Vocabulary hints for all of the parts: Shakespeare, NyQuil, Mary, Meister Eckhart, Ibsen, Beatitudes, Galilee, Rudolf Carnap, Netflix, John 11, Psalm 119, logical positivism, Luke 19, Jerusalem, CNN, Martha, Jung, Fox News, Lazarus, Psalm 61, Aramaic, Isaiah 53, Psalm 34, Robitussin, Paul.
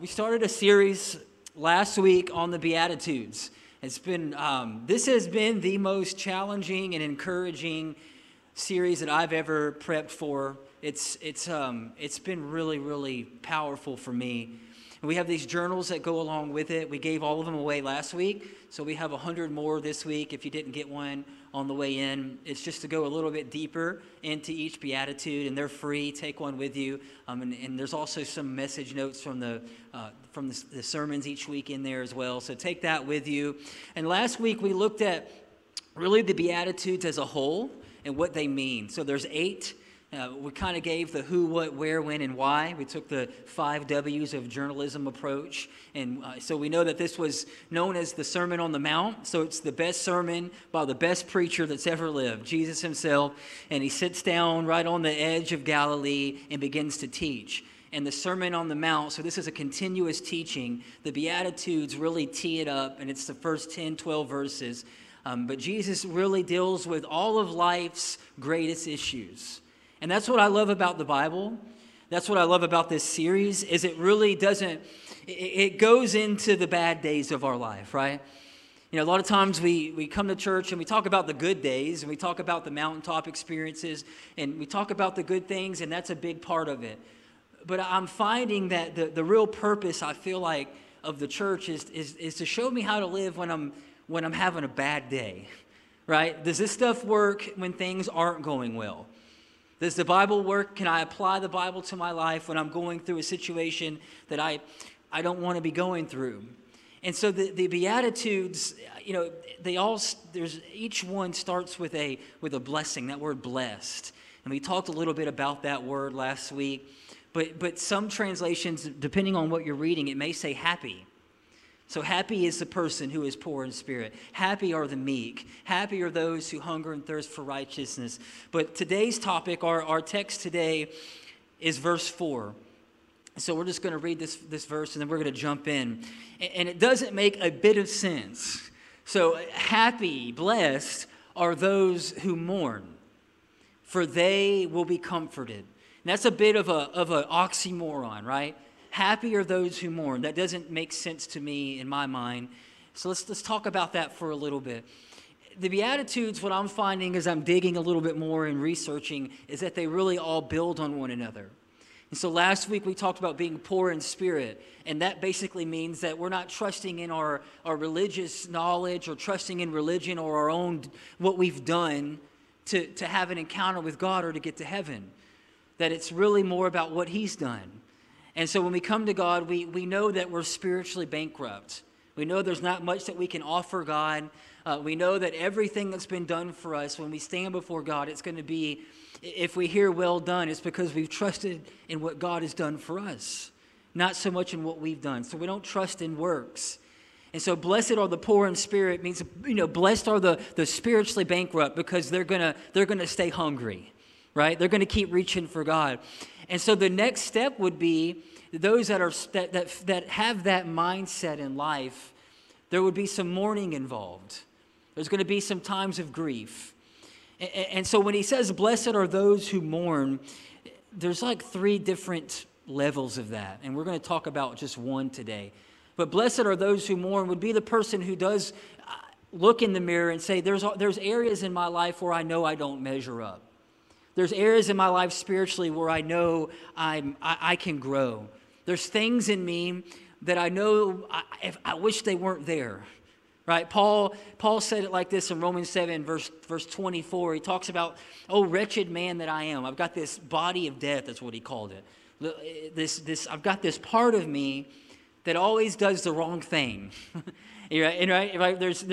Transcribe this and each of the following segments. We started a series last week on the Beatitudes. It's been this has been the most challenging and encouraging series that I've ever prepped for. It's been really powerful for me. And we have these journals that go along with it. We gave all of them away last week, so we have 100 more this week if you didn't get one on the way in. It's just to go a little bit deeper into each Beatitude, and they're free. Take one with you. And there's also some message notes from the sermons each week in there as well, so take that with you. And last week we looked at really the Beatitudes as a whole and what they mean. So there's 8. We kind of gave the who, what, where, when, and why. We took the 5 W's of journalism approach. And so we know that this was known as the Sermon on the Mount. So it's the best sermon by the best preacher that's ever lived, Jesus himself. And he sits down right on the edge of Galilee and begins to teach. And the Sermon on the Mount, so this is a continuous teaching. The Beatitudes really tee it up, and it's the first 10, 12 verses. But Jesus really deals with all of life's greatest issues. And that's what I love about the Bible. That's what I love about this series, is it really doesn't, it goes into the bad days of our life, right? You know, a lot of times we come to church and we talk about the good days, and we talk about the mountaintop experiences, and we talk about the good things, and that's a big part of it. But I'm finding that the real purpose, I feel like, of the church is to show me how to live when I'm having a bad day, right? Does this stuff work when things aren't going well? Does the Bible work? Can I apply the Bible to my life when I'm going through a situation that I don't want to be going through? And so the Beatitudes, you know, they all, there's, each one starts with a blessing, that word blessed. And we talked a little bit about that word last week. But some translations, depending on what you're reading, it may say happy. So happy is the person who is poor in spirit. Happy are the meek. Happy are those who hunger and thirst for righteousness. But today's topic, our text today, is verse 4. So we're just going to read this verse, and then we're going to jump in. And it doesn't make a bit of sense. So happy, blessed are those who mourn, for they will be comforted. And that's a bit of an oxymoron, right? Happy are those who mourn. That doesn't make sense to me in my mind. So let's talk about that for a little bit. The Beatitudes, what I'm finding as I'm digging a little bit more and researching, is that they really all build on one another. And so last week we talked about being poor in spirit, and that basically means that we're not trusting in our religious knowledge or trusting in religion or our own, what we've done to have an encounter with God or to get to heaven. That it's really more about what he's done. And so when we come to God, we know that we're spiritually bankrupt. We know there's not much that we can offer God. We know that everything that's been done for us, when we stand before God, it's going to be, if we hear well done, it's because we've trusted in what God has done for us, not so much in what we've done. So we don't trust in works. And so blessed are the poor in spirit means, you know, blessed are the spiritually bankrupt, because they're going to stay hungry, right? They're going to keep reaching for God. And so the next step would be those that have that mindset in life. There would be some mourning involved. There's going to be some times of grief. And so when he says, blessed are those who mourn, there's like 3 different levels of that. And we're going to talk about just one today. But blessed are those who mourn would be the person who does look in the mirror and say, there's areas in my life where I know I don't measure up. There's areas in my life spiritually where I know I can grow. There's things in me that I know I wish they weren't there, right? Paul said it like this in Romans 7, verse 24. He talks about, oh, wretched man that I am. I've got this body of death, that's what he called it. This I've got this part of me that always does the wrong thing. Right? There's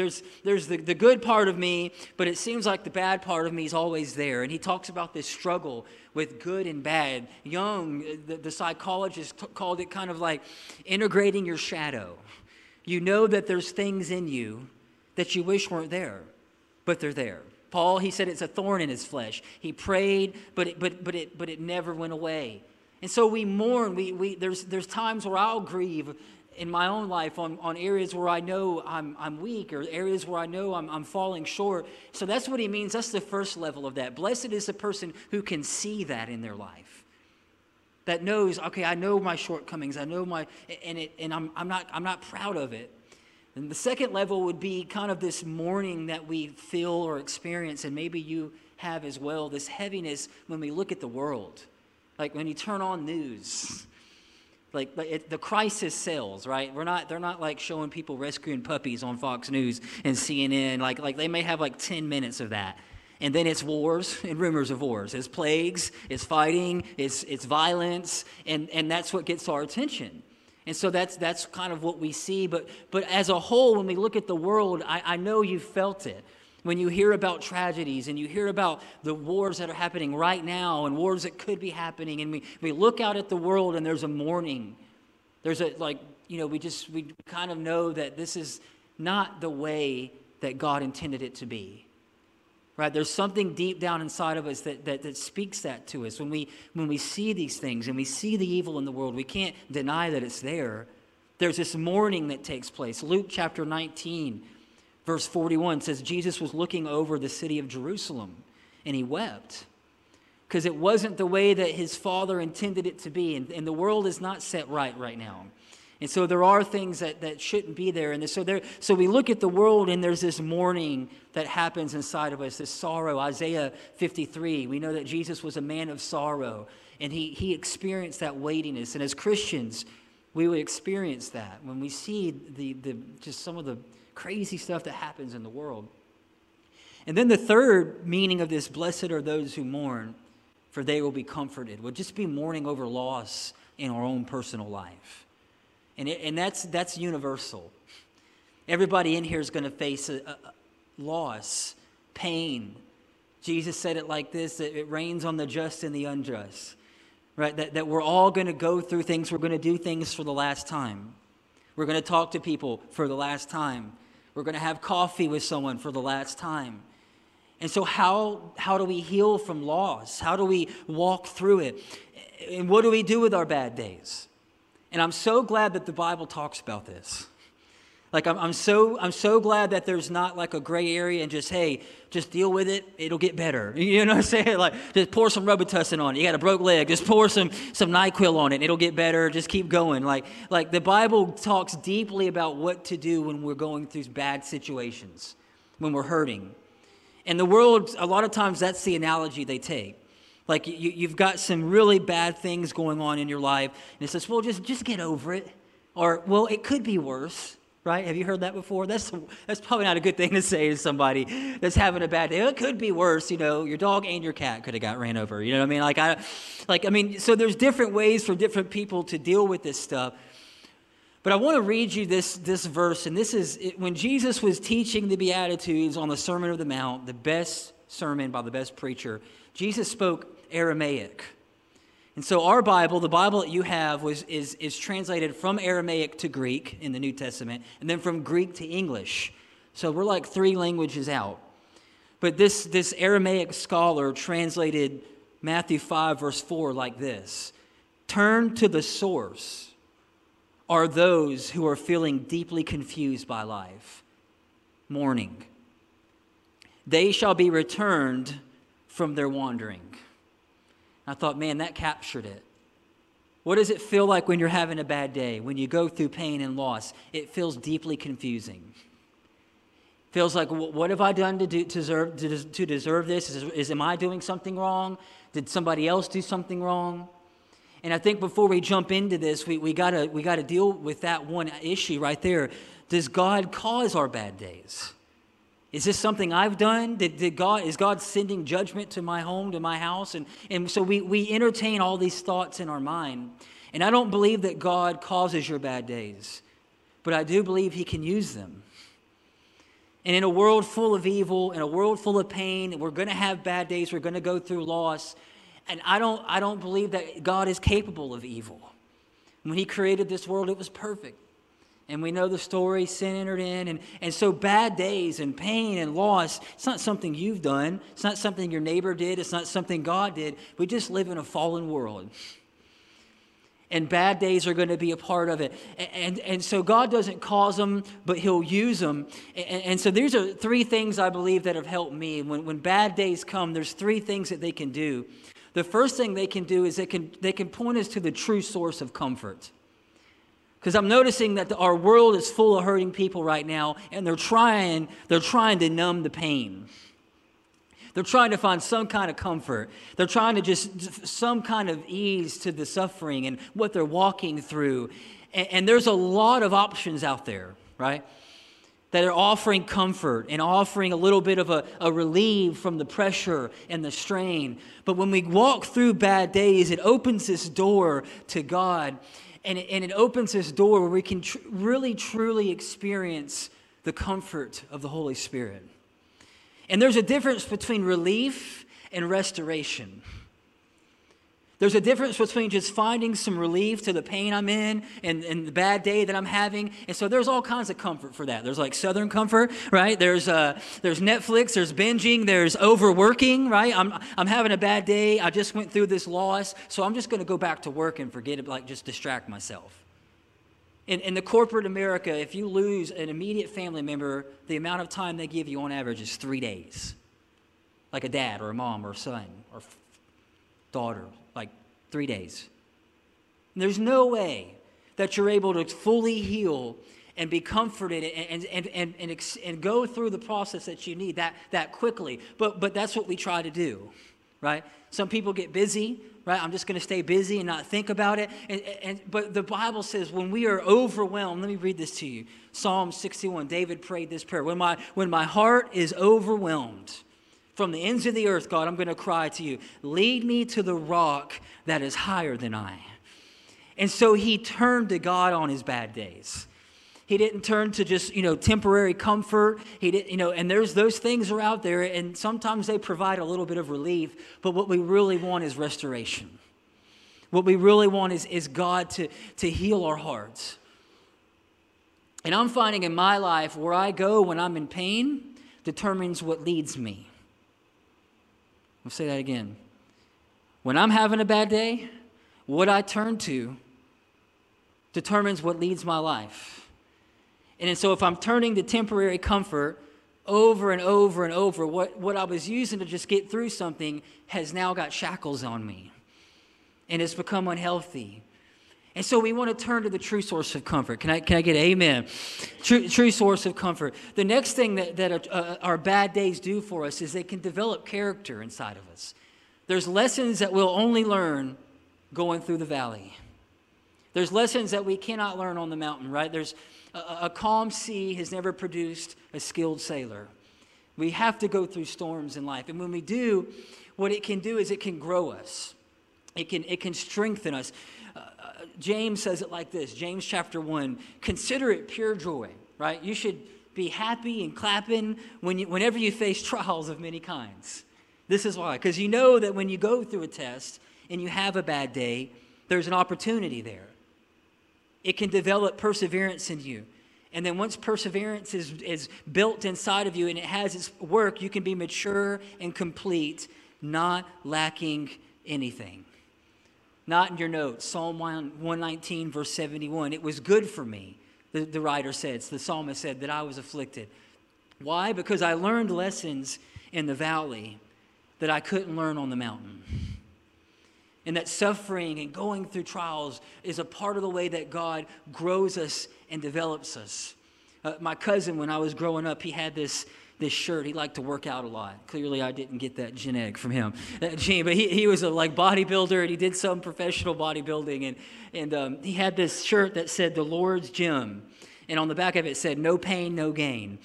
the good part of me, but it seems like the bad part of me is always there. And he talks about this struggle with good and bad. Jung, the psychologist, called it kind of like integrating your shadow. You know that there's things in you that you wish weren't there, but they're there. Paul, he said it's a thorn in his flesh. He prayed, but it never went away. And so we mourn. There's times where I'll grieve in my own life on areas where I know I'm weak, or areas where I know I'm falling short. So that's what he means. That's the first level of that. Blessed is the person who can see that in their life. that knows, okay, I know my shortcomings, I know my, and I'm not proud of it. And the second level would be kind of this mourning that we feel or experience, and maybe you have as well, this heaviness when we look at the world. Like when you turn on news, like the crisis sells, right? They're not like showing people rescuing puppies on Fox News and CNN. Like they may have like 10 minutes of that. And then it's wars and rumors of wars. It's plagues, it's fighting, it's violence, and that's what gets our attention. And so that's kind of what we see. But as a whole, when we look at the world, I know you've felt it. When you hear about tragedies and you hear about the wars that are happening right now and wars that could be happening, and we look out at the world and there's a mourning. There's a, like, you know, we kind of know that this is not the way that God intended it to be. Right, there's something deep down inside of us that speaks that to us. When we see these things and we see the evil in the world, we can't deny that it's there. There's this mourning that takes place. Luke chapter 19, verse 41 says, Jesus was looking over the city of Jerusalem and he wept because it wasn't the way that his Father intended it to be. And the world is not set right now. And so there are things that shouldn't be there. And so we look at the world and there's this mourning that happens inside of us, this sorrow. Isaiah 53, we know that Jesus was a man of sorrow. And he experienced that weightiness. And as Christians, we would experience that when we see the just some of the crazy stuff that happens in the world. And then the third meaning of this, blessed are those who mourn, for they will be comforted, would just be mourning over loss in our own personal life. And that's universal. Everybody in here is going to face a loss, pain. Jesus said it like this, that it rains on the just and the unjust. Right? That we're all going to go through things. We're going to do things for the last time. We're going to talk to people for the last time. We're going to have coffee with someone for the last time. And so how do we heal from loss? How do we walk through it? And what do we do with our bad days? And I'm so glad that the Bible talks about this. Like I'm so glad that there's not like a gray area and just, hey, just deal with it. It'll get better. You know what I'm saying? Like just pour some Robitussin on it. You got a broke leg. Just pour some NyQuil on it. It'll get better. Just keep going. Like the Bible talks deeply about what to do when we're going through bad situations, when we're hurting. And the world, a lot of times that's the analogy they take. Like you've got some really bad things going on in your life, and it says, well, just get over it. Or, well, it could be worse, right? Have you heard that before? That's probably not a good thing to say to somebody that's having a bad day. It could be worse, you know, your dog and your cat could have got ran over. You know what I mean? So there's different ways for different people to deal with this stuff. But I want to read you this verse, and this is when Jesus was teaching the Beatitudes on the Sermon on the Mount, the best sermon by the best preacher. Jesus spoke Aramaic. And so our Bible, the Bible that you have, is translated from Aramaic to Greek in the New Testament, and then from Greek to English. So we're like three languages out. But this Aramaic scholar translated Matthew 5, verse 4 like this. Turn to the source are those who are feeling deeply confused by life, mourning. They shall be returned from their wandering. I thought, man, that captured it. What does it feel like when you're having a bad day, when you go through pain and loss? It feels deeply confusing. Feels like, what have I done to deserve this? Am I doing something wrong? Did somebody else do something wrong? And I think before we jump into this, we gotta deal with that one issue right there. Does God cause our bad days? Is this something I've done? Is God sending judgment to my home, to my house? And so we entertain all these thoughts in our mind. And I don't believe that God causes your bad days, but I do believe he can use them. And in a world full of evil, in a world full of pain, we're going to have bad days, we're going to go through loss. And I don't believe that God is capable of evil. When he created this world, it was perfect. And we know the story, sin entered in. And so bad days and pain and loss, it's not something you've done. It's not something your neighbor did. It's not something God did. We just live in a fallen world. And bad days are going to be a part of it. And so God doesn't cause them, but he'll use them. And so these are three things I believe that have helped me. When bad days come, there's three things that they can do. The first thing they can do is they can point us to the true source of comfort. Because I'm noticing that our world is full of hurting people right now, and they're trying to numb the pain. They're trying to find some kind of comfort. They're trying to just some kind of ease to the suffering and what they're walking through. And there's a lot of options out there, right? That are offering comfort and offering a little bit of a relief from the pressure and the strain. But when we walk through bad days, it opens this door to God. And it opens this door where we can really, truly experience the comfort of the Holy Spirit. And there's a difference between relief and restoration. There's a difference between just finding some relief to the pain I'm in and the bad day that I'm having. And so there's all kinds of comfort for that. There's like Southern comfort, right? There's Netflix, there's binging, there's overworking, right? I'm having a bad day. I just went through this loss. So I'm just going to go back to work and forget it, like just distract myself. In the corporate America, if you lose an immediate family member, the amount of time they give you on average is 3 days. Like a dad or a mom or a son or daughter. 3 days. And there's no way that you're able to fully heal and be comforted and go through the process that you need that quickly. But that's what we try to do, right? Some people get busy, right? I'm just going to stay busy and not think about it. But the Bible says when we are overwhelmed, let me read this to you. Psalm 61, David prayed this prayer. When my heart is overwhelmed, from the ends of the earth, God, I'm going to cry to you. Lead me to the rock that is higher than I. And so he turned to God on his bad days. He didn't turn to just, temporary comfort. He didn't, and there's those things are out there, and sometimes they provide a little bit of relief. But what we really want is restoration. What we really want is God to heal our hearts. And I'm finding in my life where I go when I'm in pain determines what leads me. I'll say that again. When I'm having a bad day, what I turn to determines what leads my life. And so if I'm turning to temporary comfort over and over and over, what I was using to just get through something has now got shackles on me. And it's become unhealthy. And so we want to turn to the true source of comfort. Can I get an amen? True source of comfort. The next thing that our bad days do for us is they can develop character inside of us. There's lessons that we'll only learn going through the valley. There's lessons that we cannot learn on the mountain, right? There's a calm sea has never produced a skilled sailor. We have to go through storms in life. And when we do, what it can do is it can grow us. It can strengthen us. James says it like this, James chapter 1, consider it pure joy, right? You should be happy and clapping whenever you face trials of many kinds. This is why, because you know that when you go through a test and you have a bad day, there's an opportunity there. It can develop perseverance in you. And then once perseverance is built inside of you and it has its work, you can be mature and complete, not lacking anything. Not in your notes, Psalm 119, verse 71. It was good for me, the writer said, the psalmist said, that I was afflicted. Why? Because I learned lessons in the valley that I couldn't learn on the mountain. And that suffering and going through trials is a part of the way that God grows us and develops us. My cousin, when I was growing up, he had this shirt. He liked to work out a lot. Clearly, I didn't get that genetic from him. But he was a bodybuilder, and he did some professional bodybuilding. And he had this shirt that said, "The Lord's Gym." And on the back of it said, "No pain, no gain."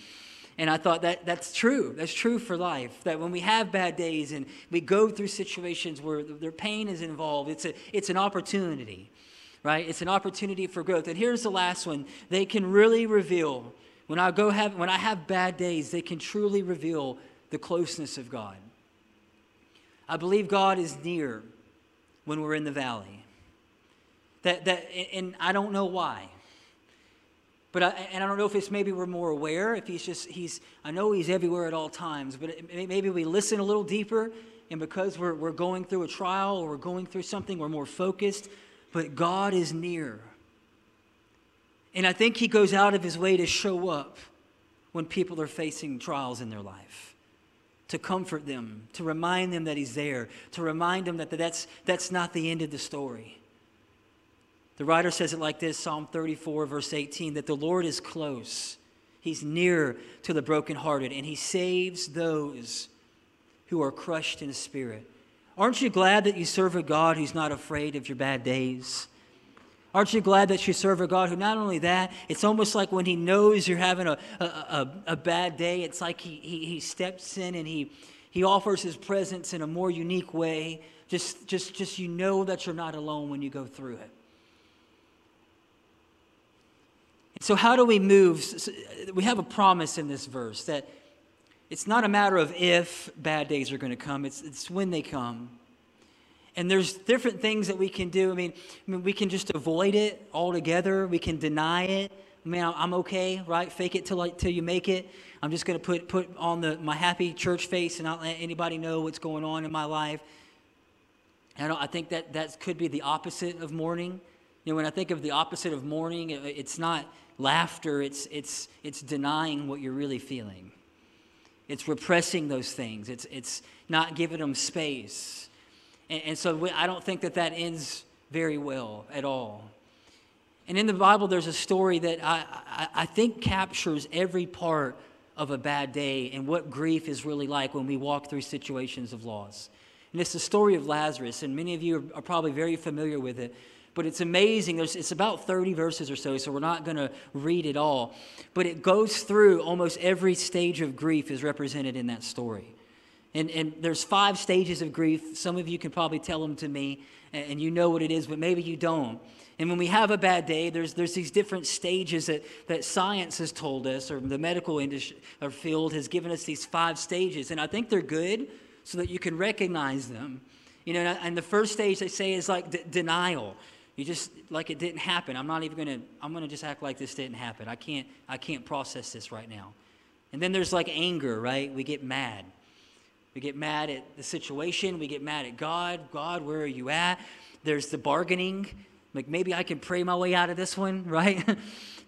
And I thought that's true. That's true for life, that when we have bad days and we go through situations where their pain is involved, it's an opportunity, right? It's an opportunity for growth. And here's the last one. They can really reveal... When I have bad days, they can truly reveal the closeness of God. I believe God is near when we're in the valley. And I don't know why. But I don't know if it's maybe we're more aware, if I know he's everywhere at all times, but maybe we listen a little deeper, and because we're going through a trial or we're going through something, we're more focused, but God is near. And I think he goes out of his way to show up when people are facing trials in their life. to comfort them, to remind them that he's there, to remind them that that's not the end of the story. The writer says it like this, Psalm 34, verse 18, that the Lord is close. He's near to the brokenhearted, and he saves those who are crushed in spirit. Aren't you glad that you serve a God who's not afraid of your bad days? Aren't you glad that you serve a God who not only that, it's almost like when he knows you're having a bad day, it's like he steps in and he offers his presence in a more unique way. Just you know that you're not alone when you go through it. So how do we move? We have a promise in this verse that it's not a matter of if bad days are going to come, it's when they come. And there's different things that we can do. I mean, we can just avoid it altogether. We can deny it. I mean, I'm okay, right? Fake it till you make it. I'm just going to put on my happy church face and not let anybody know what's going on in my life. I think that could be the opposite of mourning. You know, when I think of the opposite of mourning, it's not laughter. It's denying what you're really feeling. It's repressing those things. It's not giving them space. And so I don't think that ends very well at all. And in the Bible, there's a story that I think captures every part of a bad day and what grief is really like when we walk through situations of loss. And it's the story of Lazarus, and many of you are probably very familiar with it. But it's amazing. It's about 30 verses or so we're not going to read it all. But it goes through almost every stage of grief is represented in that story. And there's 5 stages of grief. Some of you can probably tell them to me, and you know what it is, but maybe you don't. And when we have a bad day, there's these different stages that science has told us, or the medical industry or field has given us these 5 stages. And I think they're good so that you can recognize them. You know, and the first stage they say is like denial. You just like it didn't happen. I'm gonna just act like this didn't happen. I can't process this right now. And then there's like anger, right? We get mad. We get mad at the situation. We get mad at God. God, where are you at? There's the bargaining. Like, maybe I can pray my way out of this one, right?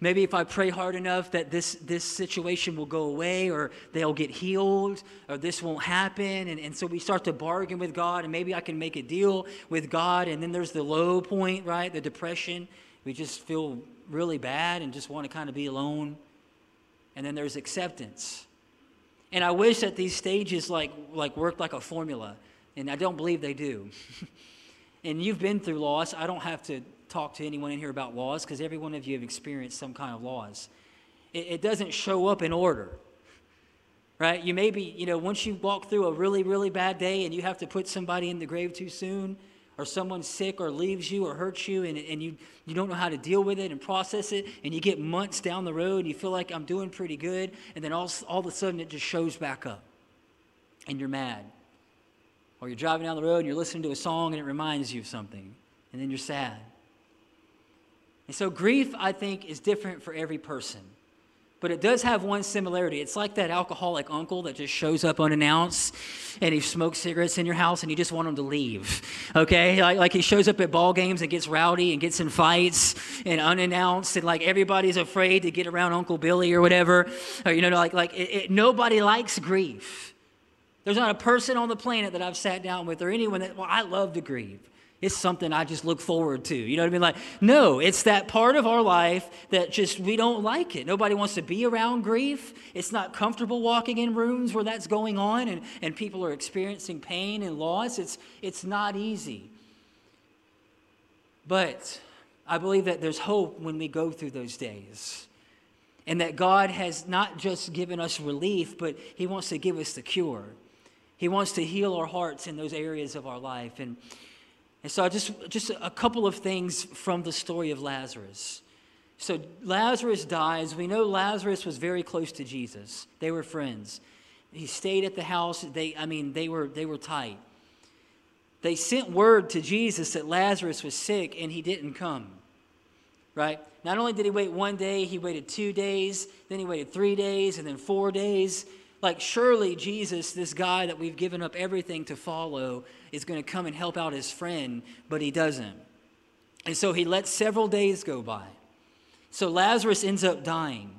Maybe if I pray hard enough that this situation will go away, or they'll get healed, or this won't happen. And so we start to bargain with God, and maybe I can make a deal with God. And then there's the low point, right? The depression. We just feel really bad and just want to kind of be alone. And then there's acceptance. And I wish that these stages like worked like a formula, and I don't believe they do. And you've been through loss. I don't have to talk to anyone in here about loss because every one of you have experienced some kind of loss. It doesn't show up in order, right? You may be, you know, once you walk through a really, really bad day and you have to put somebody in the grave too soon, or someone's sick or leaves you or hurts you, and you don't know how to deal with it and process it, and you get months down the road and you feel like I'm doing pretty good, and then all of a sudden it just shows back up and you're mad. Or you're driving down the road and you're listening to a song and it reminds you of something, and then you're sad. And so grief, I think, is different for every person. But it does have one similarity. It's like that alcoholic uncle that just shows up unannounced, and he smokes cigarettes in your house, and you just want him to leave, okay? Like he shows up at ball games and gets rowdy and gets in fights and unannounced, and like everybody's afraid to get around Uncle Billy or whatever. Or, you know, nobody likes grief. There's not a person on the planet that I've sat down with or anyone that, well, I love to grieve. It's something I just look forward to. You know what I mean? Like, no, it's that part of our life that just, we don't like it. Nobody wants to be around grief. It's not comfortable walking in rooms where that's going on and people are experiencing pain and loss. It's not easy. But I believe that there's hope when we go through those days. And that God has not just given us relief, but he wants to give us the cure. He wants to heal our hearts in those areas of our life. And so just a couple of things from the story of Lazarus. So Lazarus dies. We know Lazarus was very close to Jesus. They were friends. He stayed at the house. They were tight. They sent word to Jesus that Lazarus was sick, and he didn't come, right? Not only did he wait one day, he waited 2 days, then he waited 3 days, and then 4 days. Like, surely Jesus, this guy that we've given up everything to follow, is going to come and help out his friend, but he doesn't. And so he lets several days go by. So Lazarus ends up dying.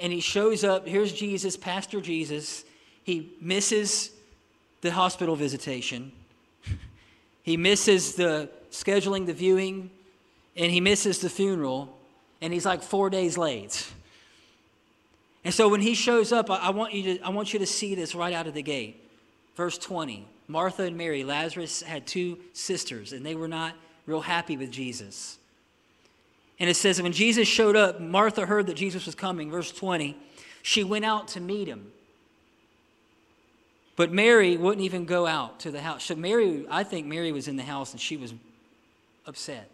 And he shows up. Here's Jesus, Pastor Jesus. He misses the hospital visitation. He misses the scheduling, the viewing, and he misses the funeral, and he's like 4 days late. And so when he shows up, I want you to see this right out of the gate. Verse 20, Martha and Mary, Lazarus had two sisters, and they were not real happy with Jesus. And it says, when Jesus showed up, Martha heard that Jesus was coming. Verse 20, she went out to meet him. But Mary wouldn't even go out to the house. So Mary, I think Mary was in the house and she was upset.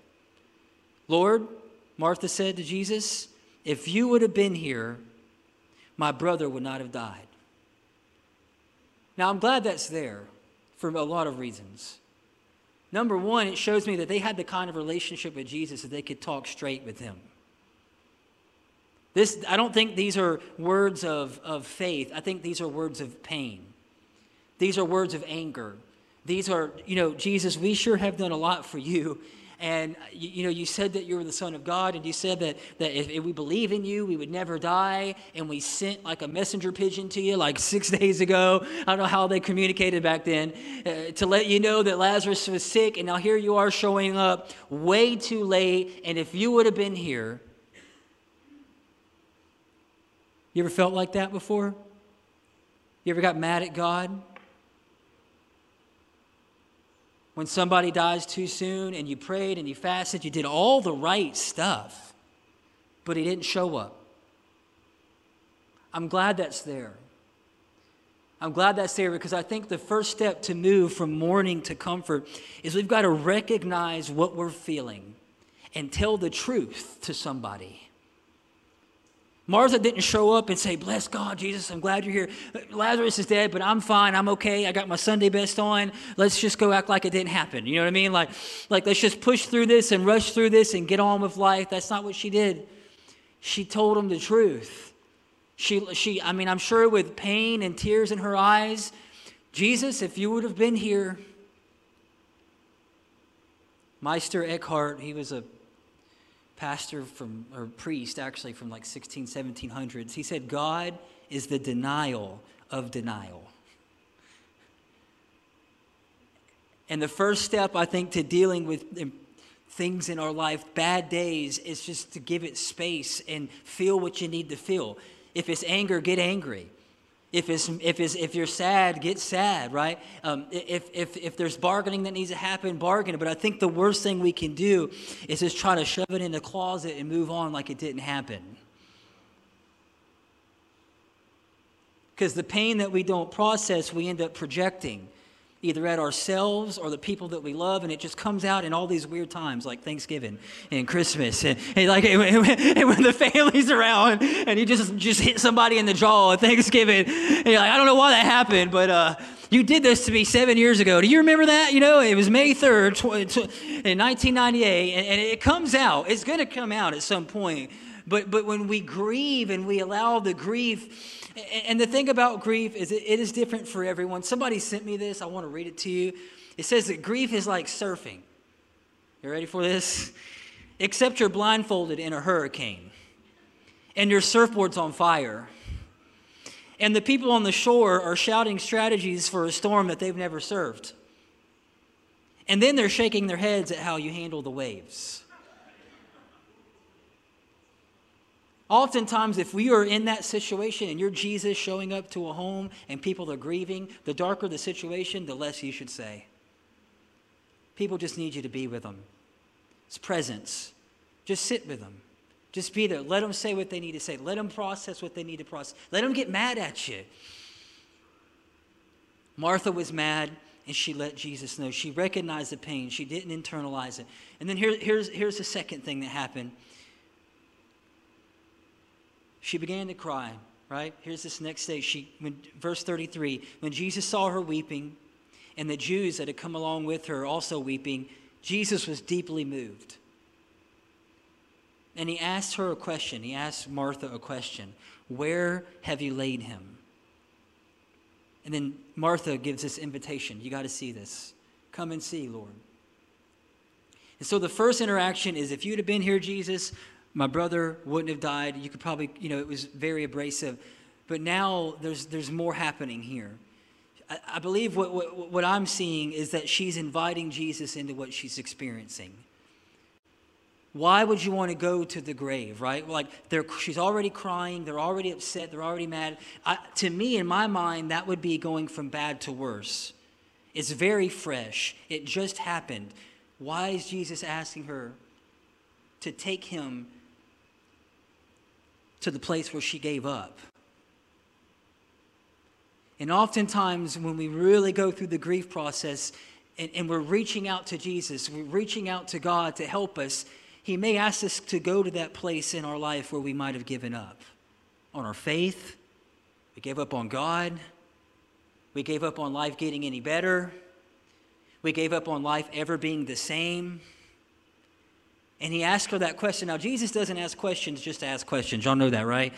Lord, Martha said to Jesus, if you would have been here, my brother would not have died. Now, I'm glad that's there for a lot of reasons. Number one, it shows me that they had the kind of relationship with Jesus that they could talk straight with him. This, I don't think these are words of faith. I think these are words of pain. These are words of anger. These are, Jesus, we sure have done a lot for you. And, you said that you were the Son of God, and you said that if we believe in you, we would never die, and we sent like a messenger pigeon to you like 6 days ago. I don't know how they communicated back then, to let you know that Lazarus was sick, and now here you are showing up way too late, and if you would have been here. You ever felt like that before? You ever got mad at God? When somebody dies too soon and you prayed and you fasted, you did all the right stuff, but he didn't show up. I'm glad that's there. I'm glad that's there because I think the first step to move from mourning to comfort is we've got to recognize what we're feeling and tell the truth to somebody. Martha didn't show up and say, bless God, Jesus, I'm glad you're here. Lazarus is dead, but I'm fine. I'm okay. I got my Sunday best on. Let's just go act like it didn't happen. You know what I mean? Like let's just push through this and rush through this and get on with life. That's not what she did. She told him the truth. I'm sure with pain and tears in her eyes, Jesus, if you would have been here. Meister Eckhart, he was a pastor priest from like 1700s. He said, God is the denial of denial. And the first step, I think, to dealing with things in our life, bad days, is just to give it space and feel what you need to feel. If it's anger, get angry. If you're sad, get sad, right? If there's bargaining that needs to happen, bargain. But I think the worst thing we can do is just try to shove it in the closet and move on like it didn't happen. Because the pain that we don't process, we end up projecting either at ourselves or the people that we love, and it just comes out in all these weird times like Thanksgiving and Christmas and when the family's around and you just hit somebody in the jaw at Thanksgiving and you're like, I don't know why that happened, but you did this to me 7 years ago. Do you remember that? It was May 3rd in 1998, and it comes out. It's going to come out at some point. But when we grieve and we allow the grief. And the thing about grief is it is different for everyone. Somebody sent me this. I want to read it to you. It says that grief is like surfing. You ready for this? Except you're blindfolded in a hurricane. And your surfboard's on fire. And the people on the shore are shouting strategies for a storm that they've never surfed. And then they're shaking their heads at how you handle the waves. Oftentimes, if we are in that situation and you're Jesus showing up to a home and people are grieving, the darker the situation, the less you should say. People just need you to be with them. It's presence. Just sit with them. Just be there. Let them say what they need to say. Let them process what they need to process. Let them get mad at you. Martha was mad and she let Jesus know. She recognized the pain. She didn't internalize it. And then here's the second thing that happened. She began to cry, right? Here's this next stage. Verse 33, when Jesus saw her weeping and the Jews that had come along with her also weeping, Jesus was deeply moved. And he asked her a question. He asked Martha a question. Where have you laid him? And then Martha gives this invitation. You got to see this. Come and see, Lord. And so the first interaction is, if you'd have been here, Jesus, my brother wouldn't have died. You could probably, it was very abrasive. But now there's more happening here. I believe what I'm seeing is that she's inviting Jesus into what she's experiencing. Why would you want to go to the grave, right? Like, she's already crying. They're already upset. They're already mad. To me, in my mind, that would be going from bad to worse. It's very fresh. It just happened. Why is Jesus asking her to take him to the place where she gave up? And oftentimes, when we really go through the grief process and we're reaching out to Jesus, we're reaching out to God to help us, he may ask us to go to that place in our life where we might have given up on our faith. We gave up on God. We gave up on life getting any better. We gave up on life ever being the same. And he asked her that question. Now, Jesus doesn't ask questions just to ask questions. Y'all know that, right?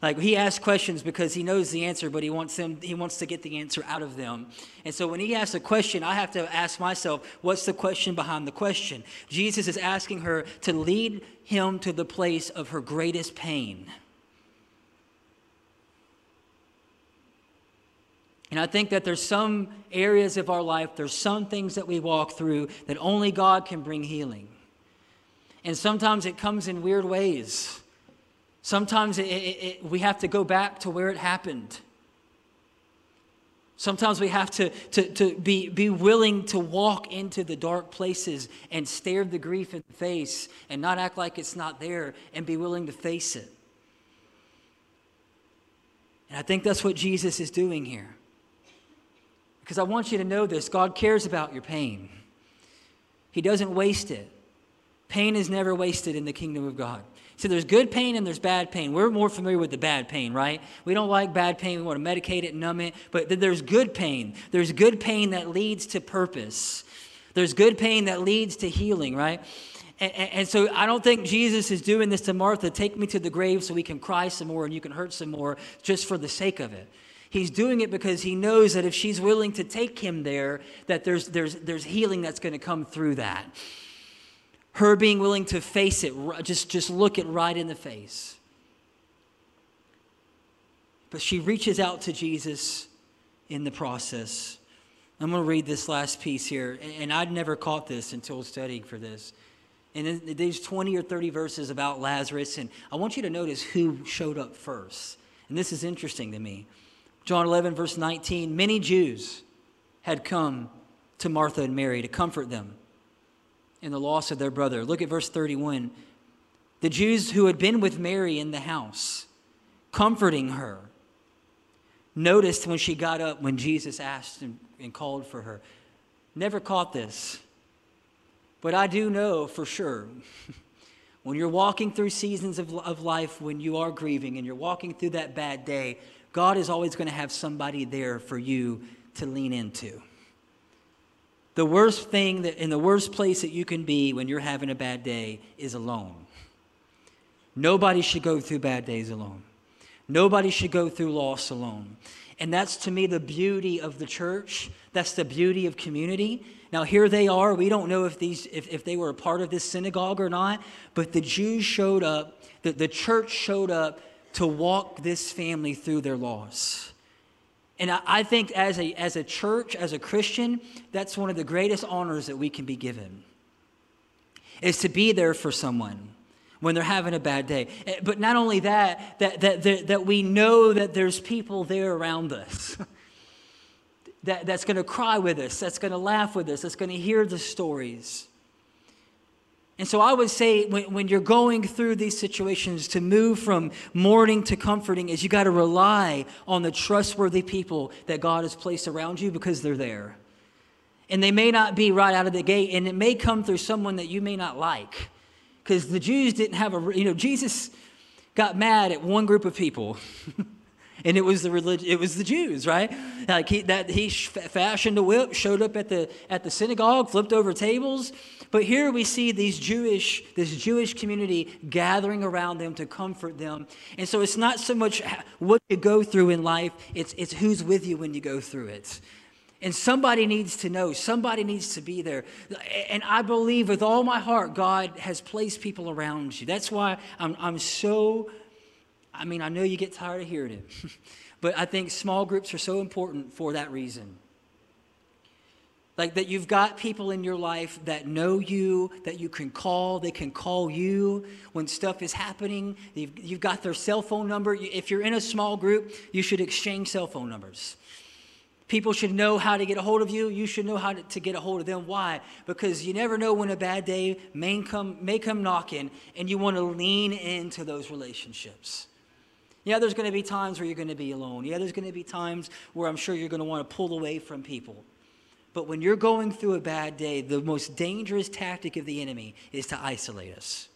Like, he asks questions because he knows the answer, but he wants to get the answer out of them. And so when he asks a question, I have to ask myself, what's the question behind the question? Jesus is asking her to lead him to the place of her greatest pain. And I think that there's some areas of our life, there's some things that we walk through that only God can bring healing. And sometimes it comes in weird ways. Sometimes we have to go back to where it happened. Sometimes we have to be willing to walk into the dark places and stare the grief in the face and not act like it's not there and be willing to face it. And I think that's what Jesus is doing here. Because I want you to know this. God cares about your pain. He doesn't waste it. Pain is never wasted in the kingdom of God. So there's good pain and there's bad pain. We're more familiar with the bad pain, right? We don't like bad pain. We want to medicate it, numb it. But there's good pain. There's good pain that leads to purpose. There's good pain that leads to healing, right? And so I don't think Jesus is doing this to Martha. Take me to the grave so we can cry some more and you can hurt some more just for the sake of it. He's doing it because he knows that if she's willing to take him there, that there's healing that's going to come through that. Her being willing to face it, just look it right in the face. But she reaches out to Jesus in the process. I'm going to read this last piece here, and I'd never caught this until studying for this. And there's 20 or 30 verses about Lazarus, and I want you to notice who showed up first. And this is interesting to me. John 11, verse 19, many Jews had come to Martha and Mary to comfort them in the loss of their brother. Look at verse 31. The Jews who had been with Mary in the house, comforting her, noticed when she got up when Jesus asked and called for her. Never caught this. But I do know for sure, when you're walking through seasons of life, when you are grieving and you're walking through that bad day, God is always going to have somebody there for you to lean into. The worst thing that in the worst place that you can be when you're having a bad day is alone. Nobody should go through bad days alone. Nobody should go through loss alone. And that's, to me, the beauty of the church. That's the beauty of community. Now, here they are. We don't know if they were a part of this synagogue or not, but the Jews showed up, the church showed up to walk this family through their loss. And I think as a church, as a Christian, that's one of the greatest honors that we can be given, is to be there for someone when they're having a bad day. But not only that we know that there's people there around us that's going to cry with us, that's going to laugh with us, that's going to hear the stories. And so I would say when you're going through these situations, to move from mourning to comforting is you got to rely on the trustworthy people that God has placed around you, because they're there. And they may not be right out of the gate, and it may come through someone that you may not like. Because the Jews didn't have Jesus got mad at one group of people. And it was the Jews, right? Like he fashioned a whip, showed up at the synagogue, flipped over tables. But here we see this Jewish community gathering around them to comfort them. And so it's not so much what you go through in life, it's who's with you when you go through it. And somebody needs to know, somebody needs to be there. And I believe with all my heart, God has placed people around you. That's why I'm so I mean, I know you get tired of hearing it, but I think small groups are so important for that reason. Like that you've got people in your life that know you, that you can call, they can call you when stuff is happening. You've got their cell phone number. If you're in a small group, you should exchange cell phone numbers. People should know how to get a hold of you. You should know how to get a hold of them. Why? Because you never know when a bad day may come knocking, and you want to lean into those relationships. Yeah, there's going to be times where you're going to be alone. Yeah, there's going to be times where I'm sure you're going to want to pull away from people. But when you're going through a bad day, the most dangerous tactic of the enemy is to isolate us.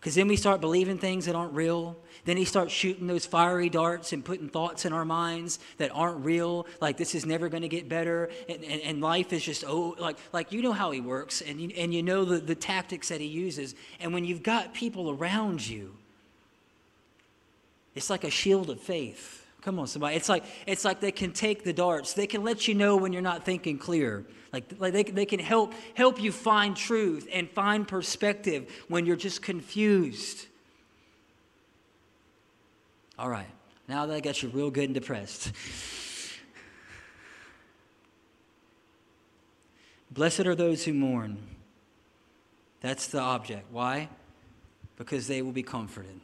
Because then we start believing things that aren't real. Then he starts shooting those fiery darts and putting thoughts in our minds that aren't real. Like, this is never going to get better. And life is just, like you know how he works. And you know the tactics that he uses. And when you've got people around you, it's like a shield of faith. Come on, somebody. It's like they can take the darts. They can let you know when you're not thinking clear. Like they can help you find truth and find perspective when you're just confused. All right, now that I got you real good and depressed. Blessed are those who mourn. That's the object. Why? Because they will be comforted.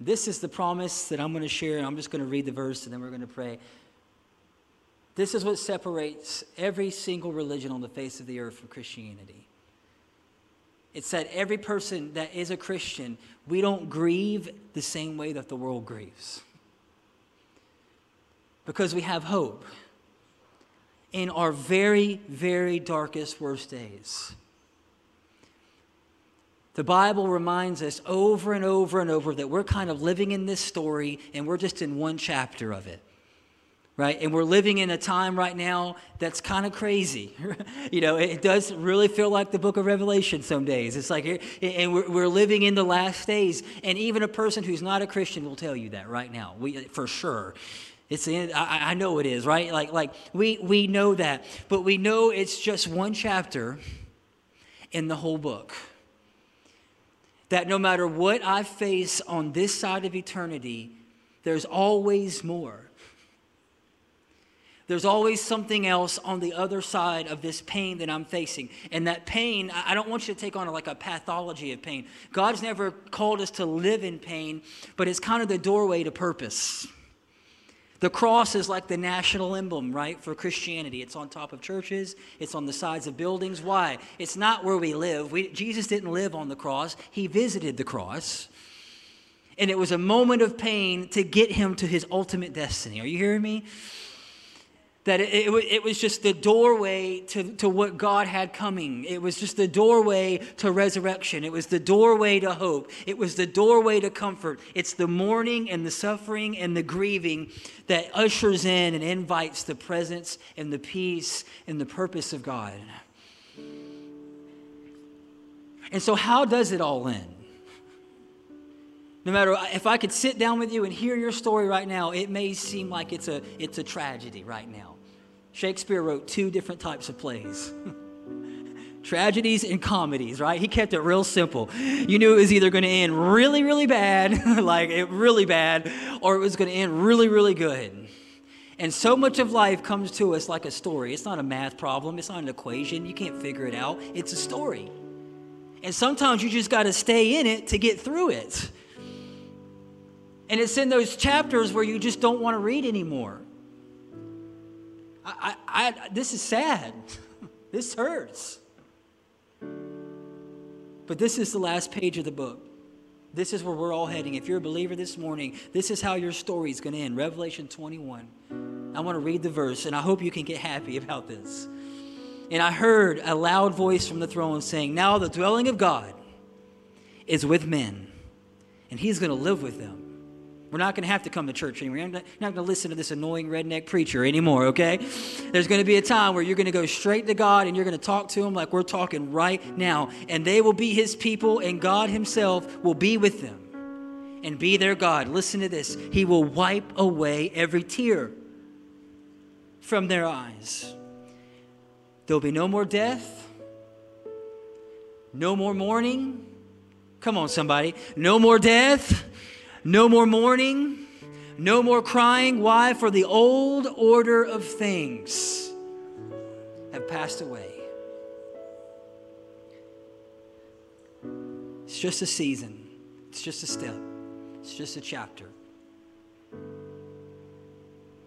This is the promise that I'm going to share, and I'm just going to read the verse, and then we're going to pray. This is what separates every single religion on the face of the earth from Christianity. It's that every person that is a Christian, we don't grieve the same way that the world grieves. Because we have hope in our very, very darkest, worst days. The Bible reminds us over and over and over that we're kind of living in this story and we're just in one chapter of it, right? And we're living in a time right now that's kind of crazy. You know, it does really feel like the book of Revelation some days. It's like, and we're living in the last days. And even a person who's not a Christian will tell you that right now, for sure. It's the end. I know it is, right? Like we know that, but we know it's just one chapter in the whole book. That no matter what I face on this side of eternity, there's always more. There's always something else on the other side of this pain that I'm facing. And that pain, I don't want you to take on like a pathology of pain. God's never called us to live in pain, but it's kind of the doorway to purpose. The cross is like the national emblem, right, for Christianity. It's on top of churches. It's on the sides of buildings. Why? It's not where we live. Jesus didn't live on the cross. He visited the cross. And it was a moment of pain to get him to his ultimate destiny. Are you hearing me? That it was just the doorway to what God had coming. It was just the doorway to resurrection. It was the doorway to hope. It was the doorway to comfort. It's the mourning and the suffering and the grieving that ushers in and invites the presence and the peace and the purpose of God. And so how does it all end? No matter, if I could sit down with you and hear your story right now, it may seem like it's a tragedy right now. Shakespeare wrote 2 different types of plays. Tragedies and comedies, right? He kept it real simple. You knew it was either going to end really, really bad, really bad, or it was going to end really, really good. And so much of life comes to us like a story. It's not a math problem. It's not an equation. You can't figure it out. It's a story. And sometimes you just got to stay in it to get through it. And it's in those chapters where you just don't want to read anymore. This is sad. This hurts. But this is the last page of the book. This is where we're all heading. If you're a believer this morning, this is how your story is going to end. Revelation 21. I want to read the verse, and I hope you can get happy about this. And I heard a loud voice from the throne saying, "Now the dwelling of God is with men, and he's going to live with them." We're not going to have to come to church anymore. You're not going to listen to this annoying redneck preacher anymore, okay? There's going to be a time where you're going to go straight to God and you're going to talk to him like we're talking right now. And they will be his people, and God himself will be with them and be their God. Listen to this. He will wipe away every tear from their eyes. There'll be no more death, no more mourning, Come on, somebody. No more death, no more mourning, no more crying. Why? For the old order of things have passed away. It's just a season. It's just a step. It's just a chapter.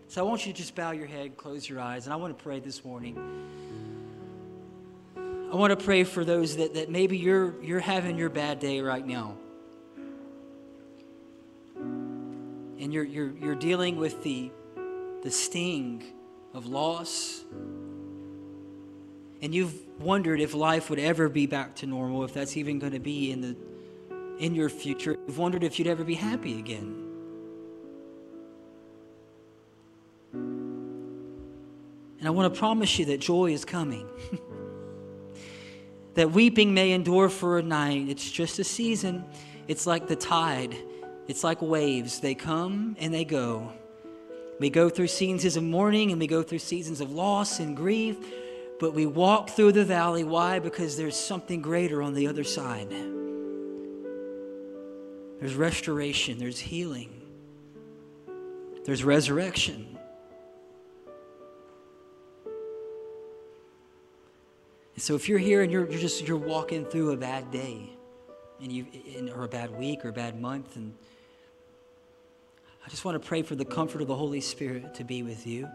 So I want you to just bow your head, close your eyes, and I want to pray this morning. I want to pray for those that maybe you're having your bad day right now. And you're dealing with the sting of loss. And you've wondered if life would ever be back to normal, if that's even going to be in your future. You've wondered if you'd ever be happy again. And I want to promise you that joy is coming. That weeping may endure for a night. It's just a season. It's like the tide. It's like waves. They come and they go. We go through seasons of mourning and we go through seasons of loss and grief. But we walk through the valley. Why? Because there's something greater on the other side. There's restoration. There's healing. There's resurrection. So if you're here and you're walking through a bad day, or a bad week or a bad month, and I just want to pray for the comfort of the Holy Spirit to be with you,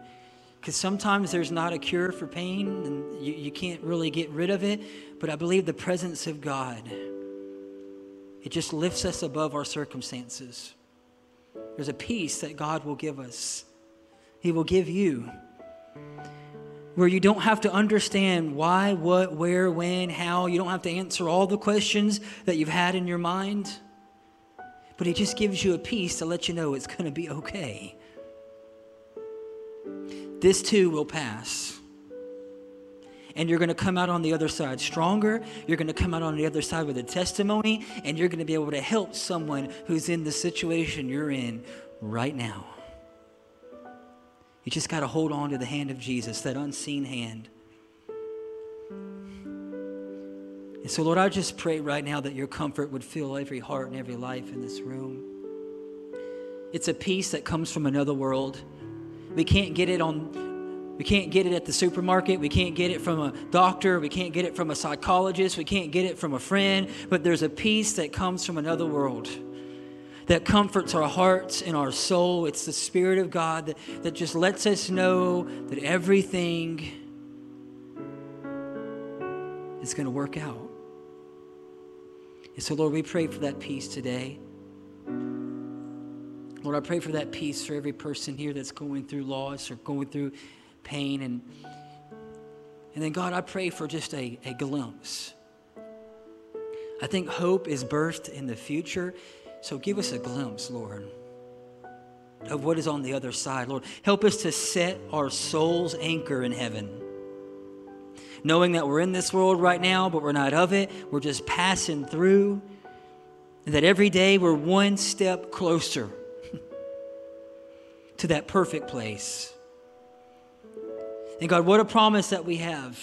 because sometimes there's not a cure for pain and you can't really get rid of it, but I believe the presence of God, it just lifts us above our circumstances. There's a peace that God will give us. He will give you, where you don't have to understand why, what, where, when, how. You don't have to answer all the questions that you've had in your mind. But he just gives you a peace to let you know it's going to be okay. This too will pass. And you're going to come out on the other side stronger. You're going to come out on the other side with a testimony. And you're going to be able to help someone who's in the situation you're in right now. You just got to hold on to the hand of Jesus, that unseen hand. And so, Lord, I just pray right now that your comfort would fill every heart and every life in this room. It's a peace that comes from another world. We can't get it at the supermarket. We can't get it from a doctor. We can't get it from a psychologist. We can't get it from a friend. But there's a peace that comes from another world that comforts our hearts and our soul. It's the Spirit of God that just lets us know that everything is going to work out. And so, Lord, we pray for that peace today. Lord, I pray for that peace for every person here that's going through loss or going through pain. And then, God, I pray for just a glimpse. I think hope is birthed in the future. So give us a glimpse, Lord, of what is on the other side. Lord, help us to set our soul's anchor in heaven, knowing that we're in this world right now, but we're not of it. We're just passing through, and that every day we're one step closer to that perfect place. And God, what a promise that we have.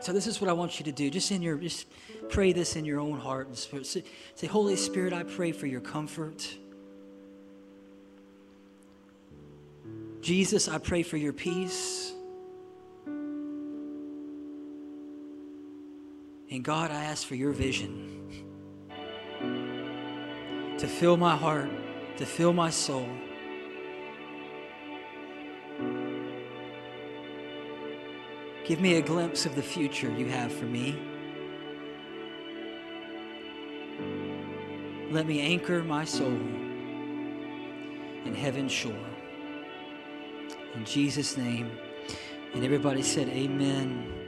So this is what I want you to do. Just pray this in your own heart and spirit. Say, Holy Spirit, I pray for your comfort. Jesus, I pray for your peace. And God, I ask for your vision to fill my heart, to fill my soul. Give me a glimpse of the future you have for me. Let me anchor my soul in heaven's shore. In Jesus' name. And everybody said, amen.